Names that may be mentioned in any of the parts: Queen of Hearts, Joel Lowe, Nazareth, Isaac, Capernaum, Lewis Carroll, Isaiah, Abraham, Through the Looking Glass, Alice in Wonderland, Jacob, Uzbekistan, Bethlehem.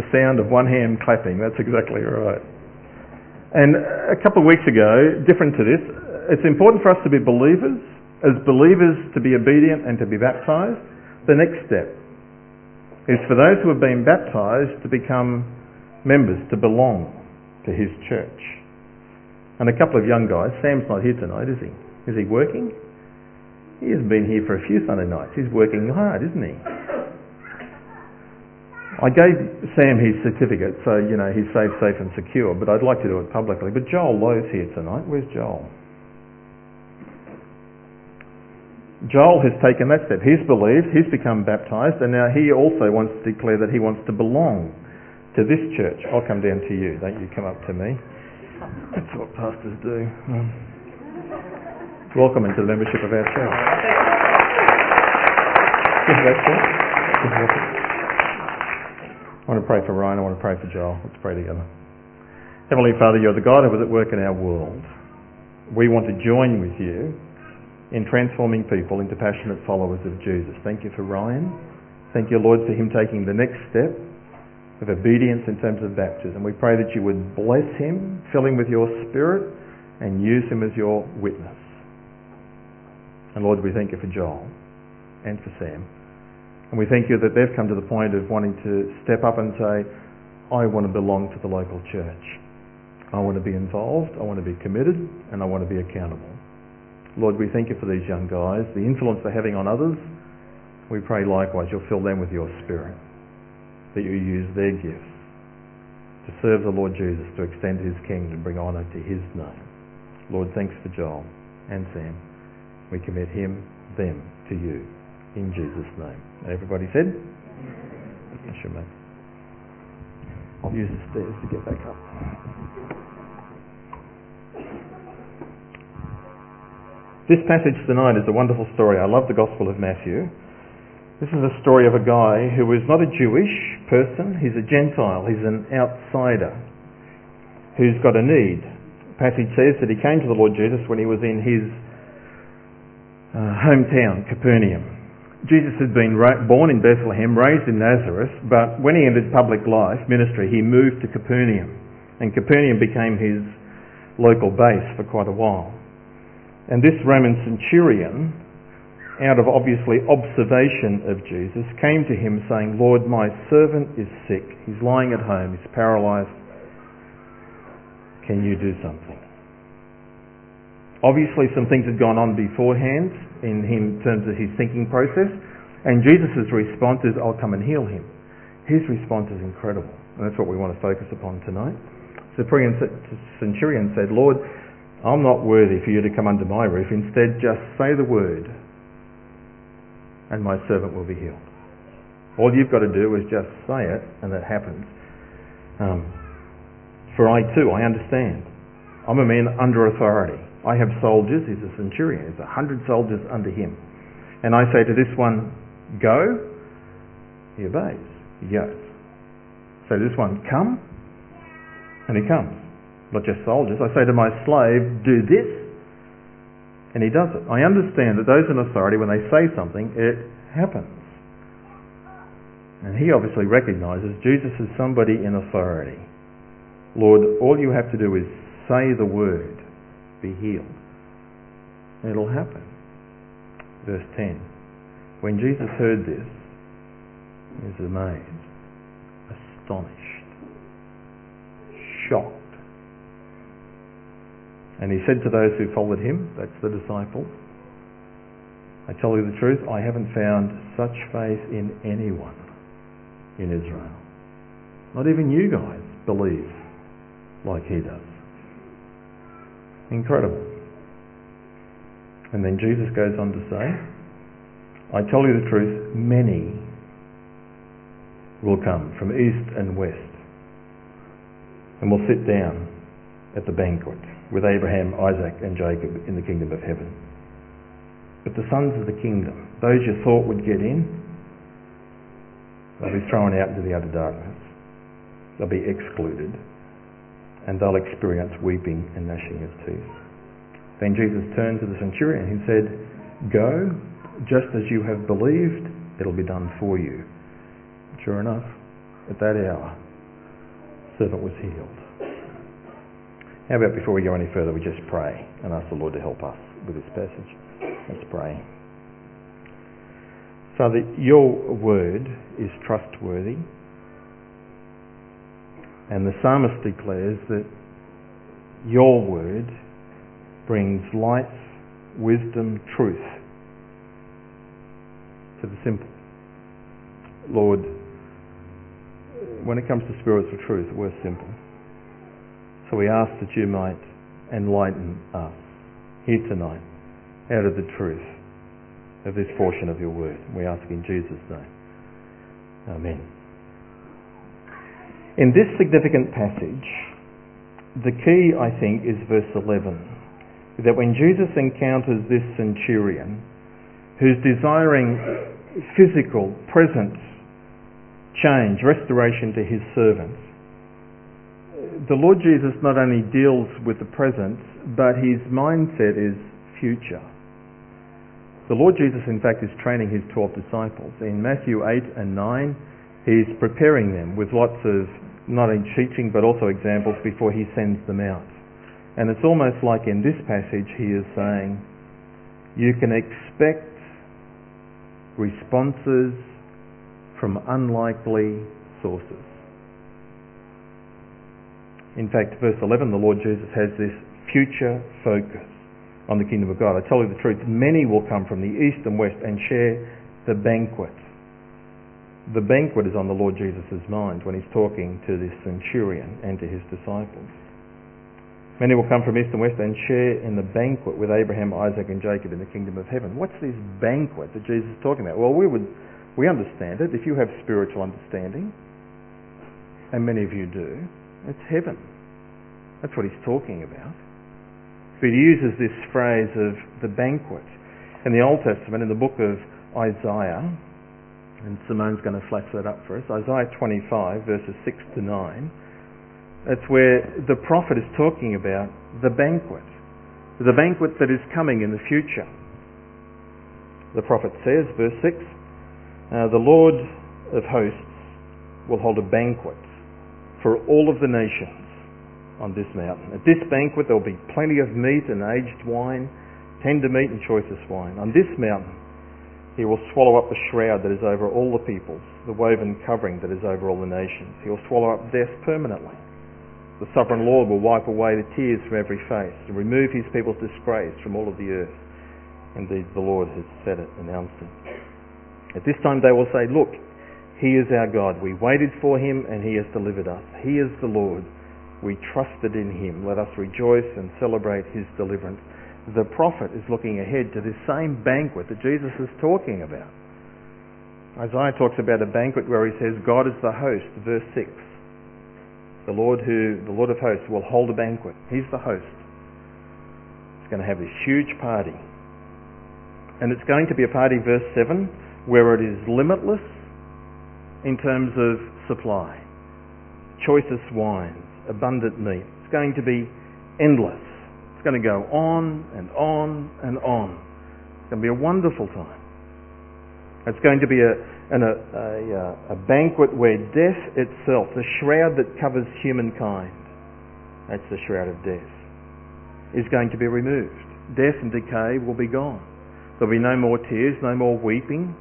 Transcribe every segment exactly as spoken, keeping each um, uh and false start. the sound of one hand clapping. That's exactly right. And a couple of weeks ago, different to this, it's important for us to be believers, as believers to be obedient and to be baptised. The next step is for those who have been baptised to become members, to belong to his church. And a couple of young guys, Sam's not here tonight, is he? Is he working? He hasn't been here for a few Sunday nights. He's working hard, isn't he? I gave Sam his certificate, so, you know, he's safe, safe and secure, but I'd like to do it publicly. But Joel Lowe's here tonight. Where's Joel? Joel has taken that step. He's believed, he's become baptised, and now he also wants to declare that he wants to belong to this church. I'll come down to you, don't you come up to me. That's what pastors do. Welcome into the membership of our church. Give that to us. I want to pray for Ryan, I want to pray for Joel. Let's pray together. Heavenly Father, you're the God who is at work in our world. We want to join with you in transforming people into passionate followers of Jesus. Thank you for Ryan. Thank you, Lord, for him taking the next step of obedience in terms of baptism. We pray that you would bless him, fill him with your spirit, and use him as your witness. And Lord, we thank you for Joel and for Sam. And we thank you that they've come to the point of wanting to step up and say, I want to belong to the local church. I want to be involved, I want to be committed, and I want to be accountable. Lord, we thank you for these young guys, the influence they're having on others. We pray likewise you'll fill them with your spirit, that you use their gifts to serve the Lord Jesus, to extend his kingdom, and bring honour to his name. Lord, thanks for Joel and Sam. We commit him, them, to you. In Jesus' name. Everybody said? I should make. I'll use the stairs to get back up. This passage tonight is a wonderful story. I love the Gospel of Matthew. This is a story of a guy who is not a Jewish person. He's a Gentile. He's an outsider who's got a need. The passage says that he came to the Lord Jesus when he was in his uh, hometown, Capernaum. Jesus had been born in Bethlehem, raised in Nazareth, but when he entered public life, ministry, he moved to Capernaum. And Capernaum became his local base for quite a while. And this Roman centurion, out of obviously observation of Jesus, came to him saying, Lord, my servant is sick. He's lying at home. He's paralysed. Can you do something? Obviously some things had gone on beforehand in him, in terms of his thinking process, and Jesus' response is, I'll come and heal him. His response is incredible, and that's what we want to focus upon tonight. The centurion said, Lord, I'm not worthy for you to come under my roof. Instead, just say the word, and my servant will be healed. All you've got to do is just say it, and that happens. Um, for I too, I understand. I'm a man under authority. I have soldiers, he's a centurion, there's a hundred soldiers under him. And I say to this one, go, he obeys, he goes. Say to this one, come, and he comes. Not just soldiers. I say to my slave, do this, and he does it. I understand that those in authority, when they say something, it happens. And he obviously recognises Jesus is somebody in authority. Lord, all you have to do is say the word. Be healed. It'll happen. Verse ten. When Jesus heard this, he was amazed, astonished, shocked. And he said to those who followed him, that's the disciples, I tell you the truth, I haven't found such faith in anyone in Israel. Not even you guys believe like he does. Incredible. And then Jesus goes on to say, I tell you the truth, many will come from east and west and will sit down at the banquet with Abraham, Isaac and Jacob in the kingdom of heaven. But the sons of the kingdom, those you thought would get in, they'll be thrown out into the outer darkness. They'll be excluded. And they'll experience weeping and gnashing of teeth. Then Jesus turned to the centurion and said, go, just as you have believed, it'll be done for you. Sure enough, at that hour, servant was healed. How about before we go any further, we just pray and ask the Lord to help us with this passage. Let's pray. Father, your word is trustworthy, and the psalmist declares that your word brings light, wisdom, truth to the simple. Lord, when it comes to spiritual truth, we're simple. So we ask that you might enlighten us here tonight out of the truth of this portion of your word. We ask in Jesus' name. Amen. In this significant passage, the key, I think, is verse eleven, that when Jesus encounters this centurion who's desiring physical presence, change, restoration to his servants, the Lord Jesus not only deals with the present, but his mindset is future. The Lord Jesus, in fact, is training his twelve disciples. In Matthew eight and nine, he's preparing them with lots of not only teaching but also examples before he sends them out. And it's almost like in this passage he is saying, you can expect responses from unlikely sources. In fact, verse eleven, the Lord Jesus has this future focus on the kingdom of God. I tell you the truth, many will come from the east and west and share the banquet. The banquet is on the Lord Jesus' mind when he's talking to this centurion and to his disciples. Many will come from east and west and share in the banquet with Abraham, Isaac and Jacob in the kingdom of heaven. What's this banquet that Jesus is talking about? Well, we would We understand it. If you have spiritual understanding, and many of you do, it's heaven. That's what he's talking about. But he uses this phrase of the banquet. In the Old Testament, in the book of Isaiah, and Simone's going to flash that up for us, Isaiah twenty-five, verses six to nine, that's where the prophet is talking about the banquet, the banquet that is coming in the future. The prophet says, verse six, Uh, the Lord of hosts will hold a banquet for all of the nations on this mountain. At this banquet there will be plenty of meat and aged wine, tender meat and choicest wine. On this mountain he will swallow up the shroud that is over all the peoples, the woven covering that is over all the nations. He will swallow up death permanently. The sovereign Lord will wipe away the tears from every face and remove his people's disgrace from all of the earth. Indeed, the Lord has said it, announced it. At this time they will say, look, he is our God. We waited for him and he has delivered us. He is the Lord. We trusted in him. Let us rejoice and celebrate his deliverance. The prophet is looking ahead to this same banquet that Jesus is talking about. Isaiah talks about a banquet where he says, God is the host, verse six. The Lord who, the Lord of hosts will hold a banquet. He's the host. He's going to have this huge party. And it's going to be a party, verse seven, where it is limitless in terms of supply, choicest wines, abundant meat. It's going to be endless. It's going to go on and on and on. It's going to be a wonderful time. It's going to be a, an, a, a, a banquet where death itself, the shroud that covers humankind, that's the shroud of death, is going to be removed. Death and decay will be gone. There'll be no more tears, no more weeping.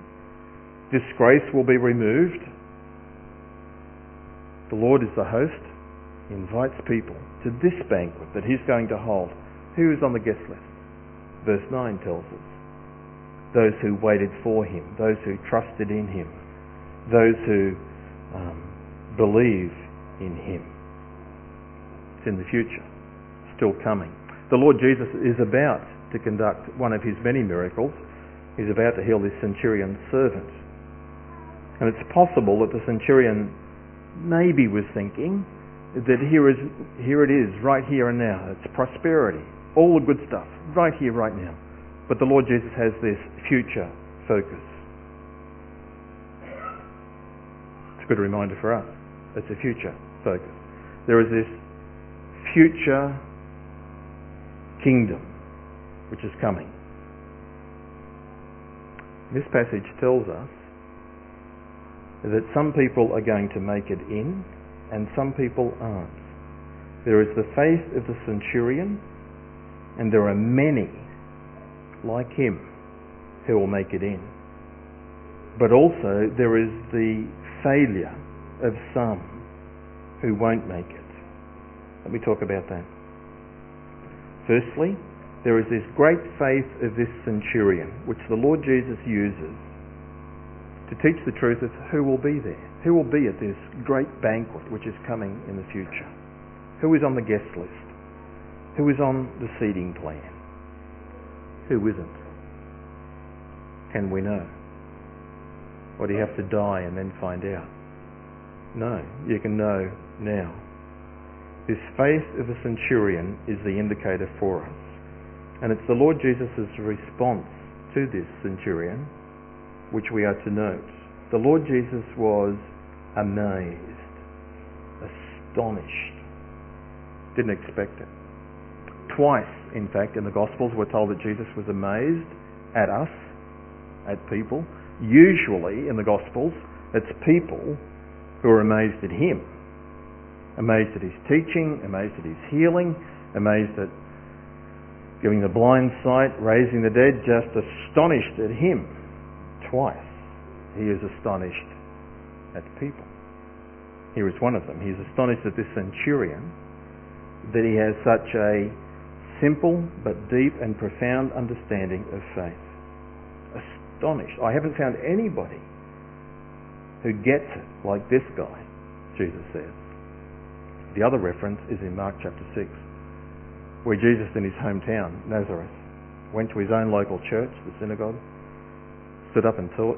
Disgrace will be removed. The Lord is the host. He invites people to this banquet that he's going to hold. Who is on the guest list? Verse nine tells us. Those who waited for him, those who trusted in him, those who um, believe in him. It's in the future, still coming. The Lord Jesus is about to conduct one of his many miracles. He's about to heal this centurion's servant. And it's possible that the centurion maybe was thinking that here is, here it is, right here and now. It's prosperity, all the good stuff, right here, right now. But the Lord Jesus has this future focus. It's a good reminder for us. It's a future focus. There is this future kingdom which is coming. This passage tells us that some people are going to make it in and some people aren't. There is the faith of the centurion, and there are many like him who will make it in. But also there is the failure of some who won't make it. Let me talk about that. Firstly, there is this great faith of this centurion, which the Lord Jesus uses to teach the truth of who will be there, who will be at this great banquet which is coming in the future, who is on the guest list, who is on the seating plan, who isn't. Can we know? Or do you have to die and then find out? No, you can know now. This faith of the centurion is the indicator for us. And it's the Lord Jesus' response to this centurion which we are to note. The Lord Jesus was amazed, astonished, didn't expect it. Twice, in fact, in the Gospels we're told that Jesus was amazed at us, at people. Usually in the Gospels it's people who are amazed at him, amazed at his teaching, amazed at his healing, amazed at giving the blind sight, raising the dead, just astonished at him. Twice he is astonished at people. Here is one of them. He is astonished at this centurion, that he has such a simple but deep and profound understanding of faith. Astonished. I haven't found anybody who gets it like this guy, Jesus says. The other reference is in Mark chapter six, where Jesus in his hometown, Nazareth, went to his own local church, the synagogue, stood up and taught,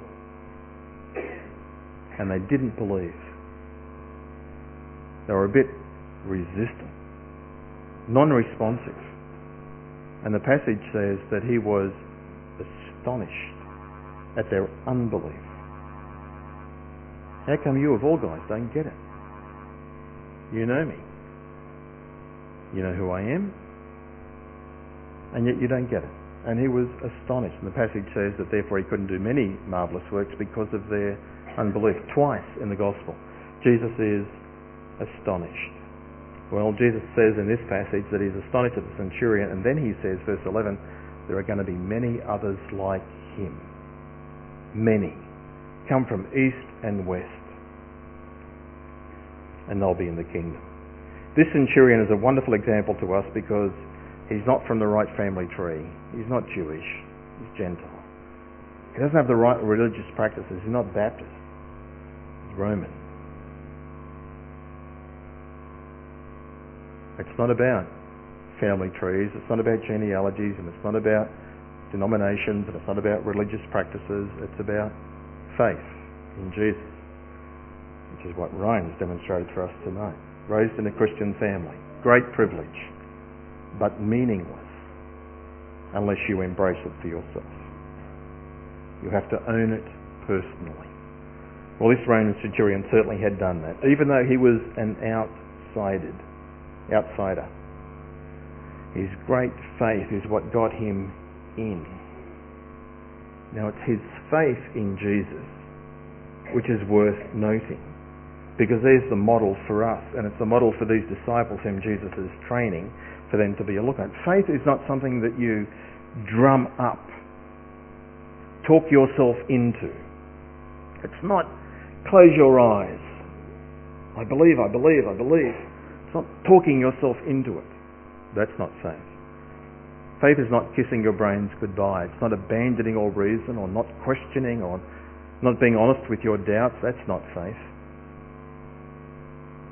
and they didn't believe. They were a bit resistant, non-responsive. And the passage says that he was astonished at their unbelief. How come you of all guys don't get it? You know me. You know who I am. And yet you don't get it. And he was astonished. And the passage says that therefore he couldn't do many marvellous works because of their unbelief. Twice in the Gospel, Jesus is astonished. Well, Jesus says in this passage that he's astonished at the centurion, and then he says, verse eleven, there are going to be many others like him. Many. Come from east and west. And they'll be in the kingdom. This centurion is a wonderful example to us because he's not from the right family tree. He's not Jewish. He's Gentile. He doesn't have the right religious practices. He's not Baptist. He's Roman. It's not about family trees. It's not about genealogies, and it's not about denominations, and it's not about religious practices. It's about faith in Jesus, which is what Ryan has demonstrated for us tonight. Raised in a Christian family. Great privilege, but meaningless unless you embrace it for yourself. You have to own it personally. Well, this Roman centurion certainly had done that, even though he was an outsider. outsider. His great faith is what got him in. Now, it's his faith in Jesus which is worth noting, because there's the model for us, and it's the model for these disciples whom Jesus is training for them to be a look at. Faith is not something that you drum up, talk yourself into. It's not close your eyes. I believe, I believe, I believe. It's not talking yourself into it. That's not faith. Faith is not kissing your brains goodbye. It's not abandoning all reason, or not questioning, or not being honest with your doubts. That's not faith.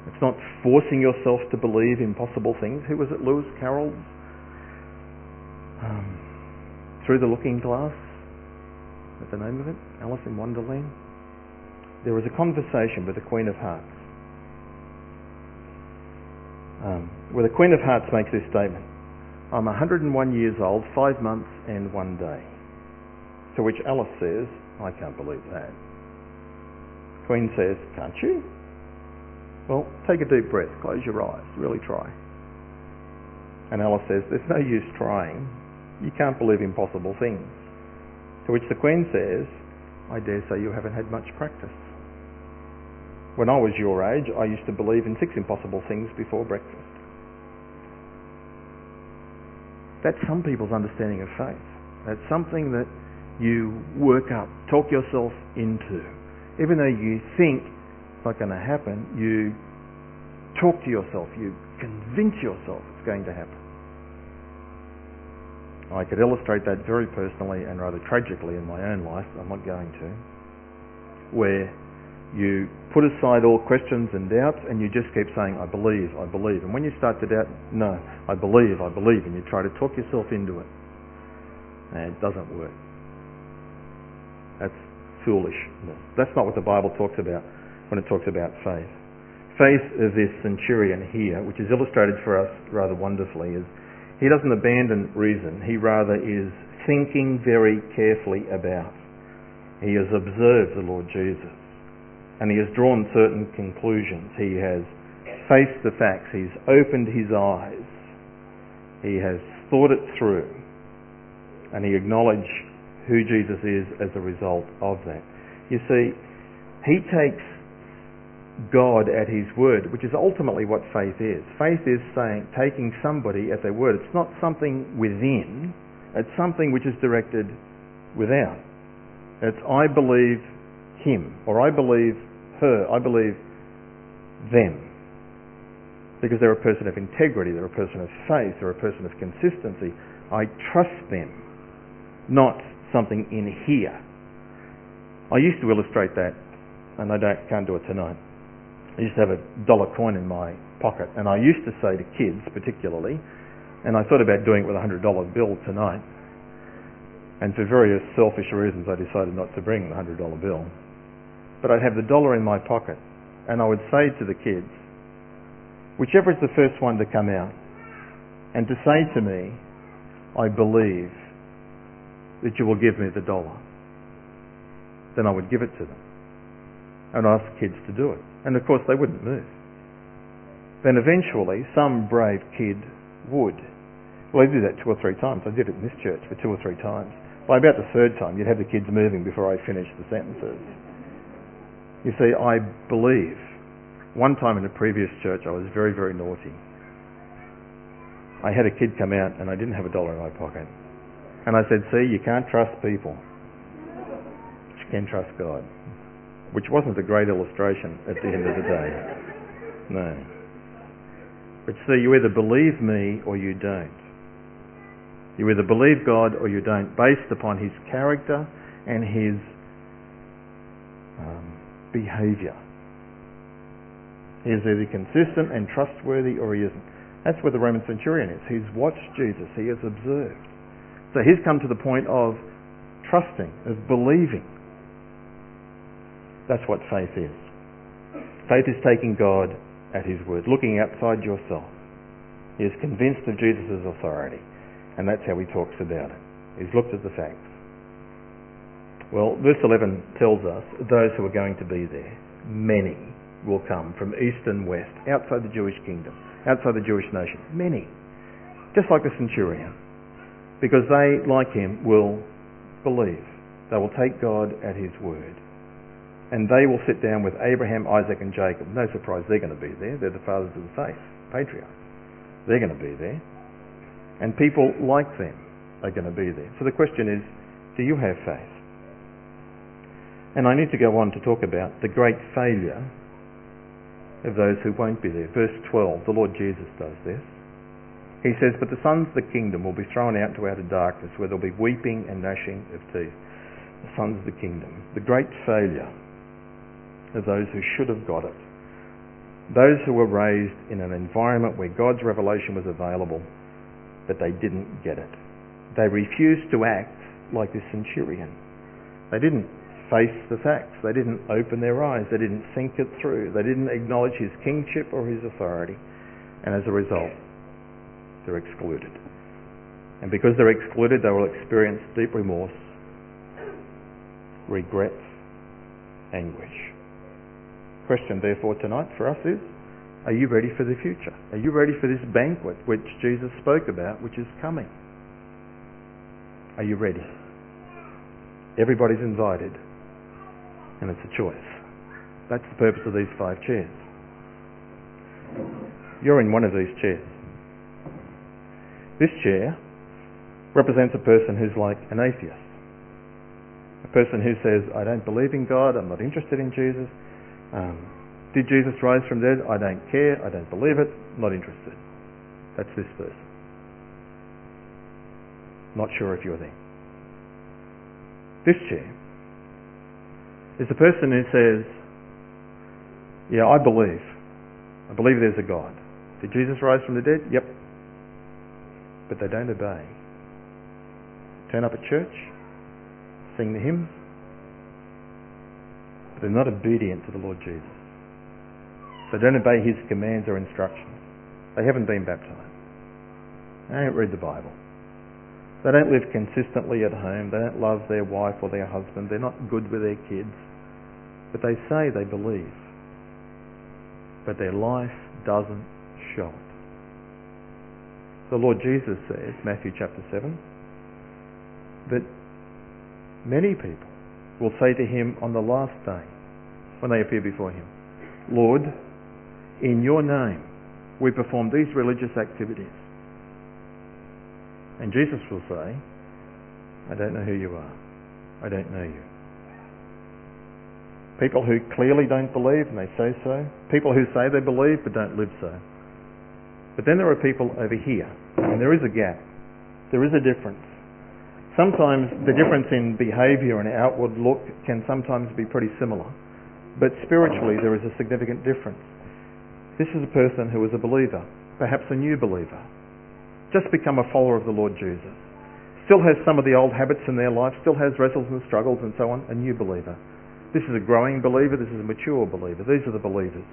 It's not forcing yourself to believe impossible things. Who was it? Lewis Carroll? Um, Through the Looking Glass? Is that the name of it? Alice in Wonderland? There was a conversation with the Queen of Hearts, um, where the Queen of Hearts makes this statement: I'm one hundred and one years old, five months and one day. To which Alice says, I can't believe that. The Queen says, can't you? Well, take a deep breath, close your eyes, really try. And Alice says, there's no use trying. You can't believe impossible things. To which the Queen says, I dare say you haven't had much practice. When I was your age, I used to believe in six impossible things before breakfast. That's some people's understanding of faith. That's something that you work up, talk yourself into. Even though you think it's not going to happen, you talk to yourself, you convince yourself it's going to happen. I could illustrate that very personally and rather tragically in my own life, I'm not going to, where you put aside all questions and doubts and you just keep saying, I believe, I believe. And when you start to doubt, no, I believe, I believe, and you try to talk yourself into it. And it doesn't work. That's foolishness. That's not what the Bible talks about when it talks about faith. Faith of this centurion here, which is illustrated for us rather wonderfully, is he doesn't abandon reason. He rather is thinking very carefully about. He has observed the Lord Jesus. And he has drawn certain conclusions. He has faced the facts. He's opened his eyes. He has thought it through. And he acknowledged who Jesus is as a result of that. You see, he takes God at his word, which is ultimately what faith is. Faith is saying, taking somebody at their word. It's not something within. It's something which is directed without. It's, I believe him, or I believe her, I believe them. Because they're a person of integrity, they're a person of faith, they're a person of consistency. I trust them, not something in here. I used to illustrate that, and I don't, can't do it tonight. I used to have a dollar coin in my pocket, and I used to say to kids particularly, and I thought about doing it with a one hundred dollar bill tonight, and for various selfish reasons I decided not to bring the one hundred dollar bill. But I'd have the dollar in my pocket, and I would say to the kids, whichever is the first one to come out, and to say to me, I believe that you will give me the dollar. Then I would give it to them and ask the kids to do it. And of course they wouldn't move. Then eventually some brave kid would. Well, I did that two or three times. I did it in this church for two or three times. By about the third time, you'd have the kids moving before I finished the sentences. You see, I believe. One time in a previous church, I was very, very naughty. I had a kid come out and I didn't have a dollar in my pocket. And I said, see, you can't trust people. But you can trust God. Which wasn't a great illustration at the end of the day. No. But see, you either believe me or you don't. You either believe God or you don't, based upon his character and his um, behaviour. He is either consistent and trustworthy or he isn't. That's where the Roman centurion is. He's watched Jesus. He has observed. So he's come to the point of trusting, of believing. That's what faith is. Faith is taking God at his word, looking outside yourself. He is convinced of Jesus' authority, and that's how he talks about it. He's looked at the facts. Well, verse eleven tells us those who are going to be there, many will come from east and west, outside the Jewish kingdom, outside the Jewish nation. Many. Just like the centurion. Because they, like him, will believe. They will take God at his word. And they will sit down with Abraham, Isaac and Jacob. No surprise they're going to be there. They're the fathers of the faith, patriarchs. They're going to be there. And people like them are going to be there. So the question is, do you have faith? And I need to go on to talk about the great failure of those who won't be there. Verse twelve, the Lord Jesus does this. He says, but the sons of the kingdom will be thrown out into outer darkness, where there'll be weeping and gnashing of teeth. The sons of the kingdom. The great failure of those who should have got it. Those who were raised in an environment where God's revelation was available, but they didn't get it. They refused to act like this centurion. They didn't face the facts. They didn't open their eyes. They didn't think it through. They didn't acknowledge his kingship or his authority. And as a result, they're excluded. And because they're excluded, they will experience deep remorse, regret, anguish. Question, therefore, tonight for us is, are you ready for the future? Are you ready for this banquet which Jesus spoke about, which is coming? Are you ready? Everybody's invited. And it's a choice. That's the purpose of these five chairs. You're in one of these chairs. This chair represents a person who's like an atheist. A person who says, I don't believe in God, I'm not interested in Jesus. Um, did Jesus rise from the dead? I don't care, I don't believe it, not interested. That's this person. Not sure if you're there. This chair is the person who says, yeah, I believe. I believe there's a God. Did Jesus rise from the dead? Yep. But they don't obey. Turn up at church, sing the hymns, but they're not obedient to the Lord Jesus. They don't obey his commands or instructions. They haven't been baptized. They don't read the Bible. They don't live consistently at home. They don't love their wife or their husband. They're not good with their kids. But they say they believe. But their life doesn't show it. The Lord Jesus says, Matthew chapter seven, that many people will say to him on the last day, when they appear before him, Lord, in your name we perform these religious activities. And Jesus will say, I don't know who you are. I don't know you. People who clearly don't believe, and they say so. People who say they believe, but don't live so. But then there are people over here, and there is a gap. There is a difference. Sometimes the difference in behaviour and outward look can sometimes be pretty similar. But spiritually, there is a significant difference. This is a person who is a believer, perhaps a new believer. Just become a follower of the Lord Jesus. Still has some of the old habits in their life, still has wrestles and struggles and so on, a new believer. This is a growing believer, this is a mature believer. These are the believers.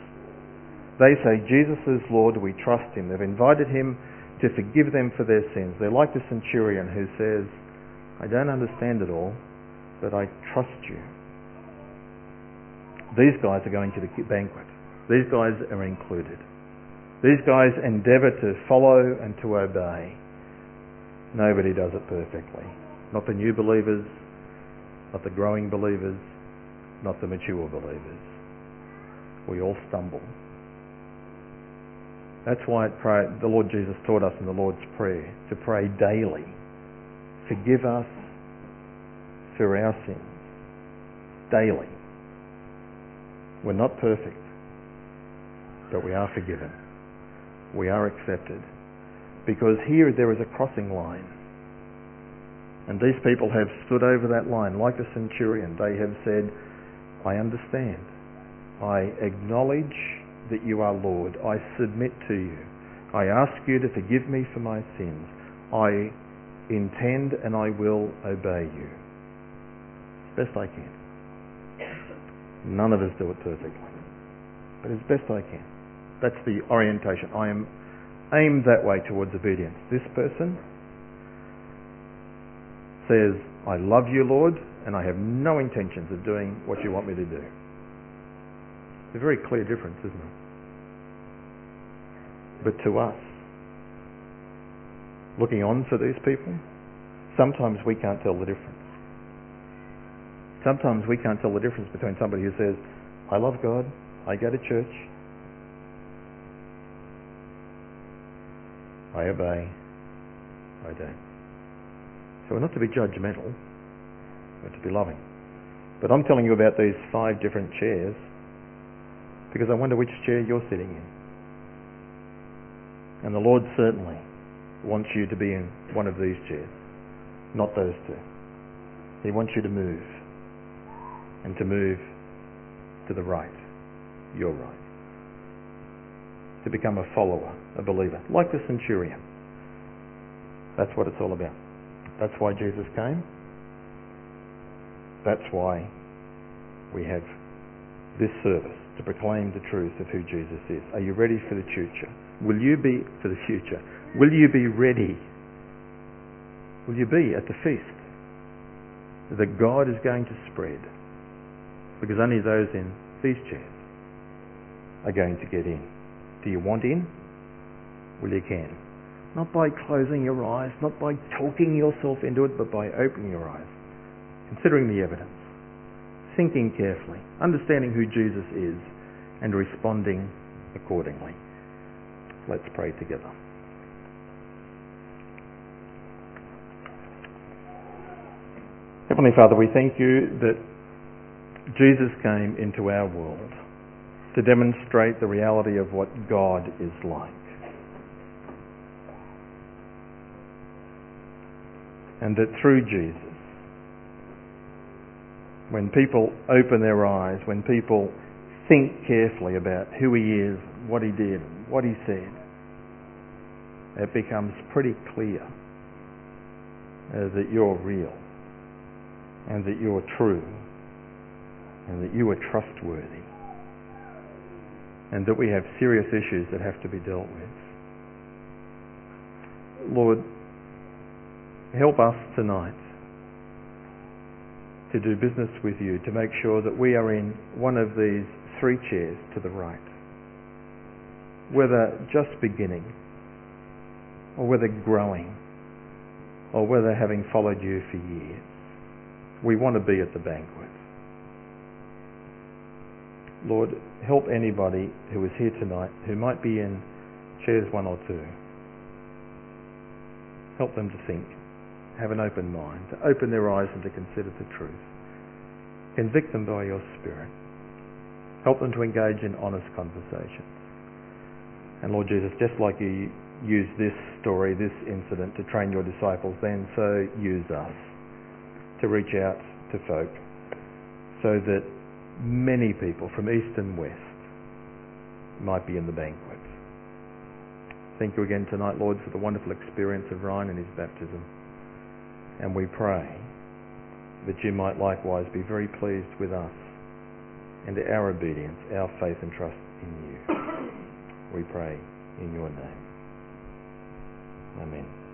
They say, Jesus is Lord, we trust him. They've invited him to forgive them for their sins. They're like the centurion who says, I don't understand it all, but I trust you. These guys are going to the banquet. These guys are included. These guys endeavour to follow and to obey. Nobody does it perfectly. Not the new believers, not the growing believers, not the mature believers. We all stumble. That's why it pray, the Lord Jesus taught us in the Lord's Prayer to pray daily. Forgive us for our sins. Daily. We're not perfect, but we are forgiven. We are accepted. Because here there is a crossing line. And these people have stood over that line like the centurion. They have said, I understand. I acknowledge that you are Lord. I submit to you. I ask you to forgive me for my sins. I intend and I will obey you. As best I can. None of us do it perfectly. But as best I can. That's the orientation. I am aimed that way towards obedience. This person says, I love you, Lord, and I have no intentions of doing what you want me to do. It's a very clear difference, isn't it? But to us, looking on for these people, sometimes we can't tell the difference. Sometimes we can't tell the difference between somebody who says, I love God, I go to church, I obey, I don't. So we're not to be judgmental, we're to be loving. But I'm telling you about these five different chairs because I wonder which chair you're sitting in. And the Lord certainly wants you to be in one of these chairs, not those two. He wants you to move, and to move to the right, your right. To become a follower, a believer, like the centurion. That's what it's all about. That's why Jesus came. That's why we have this service, to proclaim the truth of who Jesus is. Are you ready for the future? Will you be for the future? Will you be ready? Will you be at the feast that God is going to spread? Because only those in these chairs are going to get in. Do you want in? Well, you can. Not by closing your eyes, not by talking yourself into it, but by opening your eyes, considering the evidence, thinking carefully, understanding who Jesus is, and responding accordingly. Let's pray together. Heavenly Father, we thank you that Jesus came into our world to demonstrate the reality of what God is like. And that through Jesus, when people open their eyes, when people think carefully about who he is, what he did, what he said, it becomes pretty clear that you're real and that you're true and that you are trustworthy and that we have serious issues that have to be dealt with. Lord, help us tonight to do business with you, to make sure that we are in one of these three chairs to the right, whether just beginning or whether growing or whether having followed you for years. We want to be at the banquet. Lord, help anybody who is here tonight who might be in chairs one or two. Help them to think, have an open mind, to open their eyes and to consider the truth. Convict them by your Spirit. Help them to engage in honest conversations. And Lord Jesus, just like you used this story, this incident to train your disciples then, so use us to reach out to folk so that many people from east and west might be in the banquet. Thank you again tonight, Lord, for the wonderful experience of Ryan and his baptism. And we pray that you might likewise be very pleased with us and our obedience, our faith and trust in you. We pray in your name. Amen.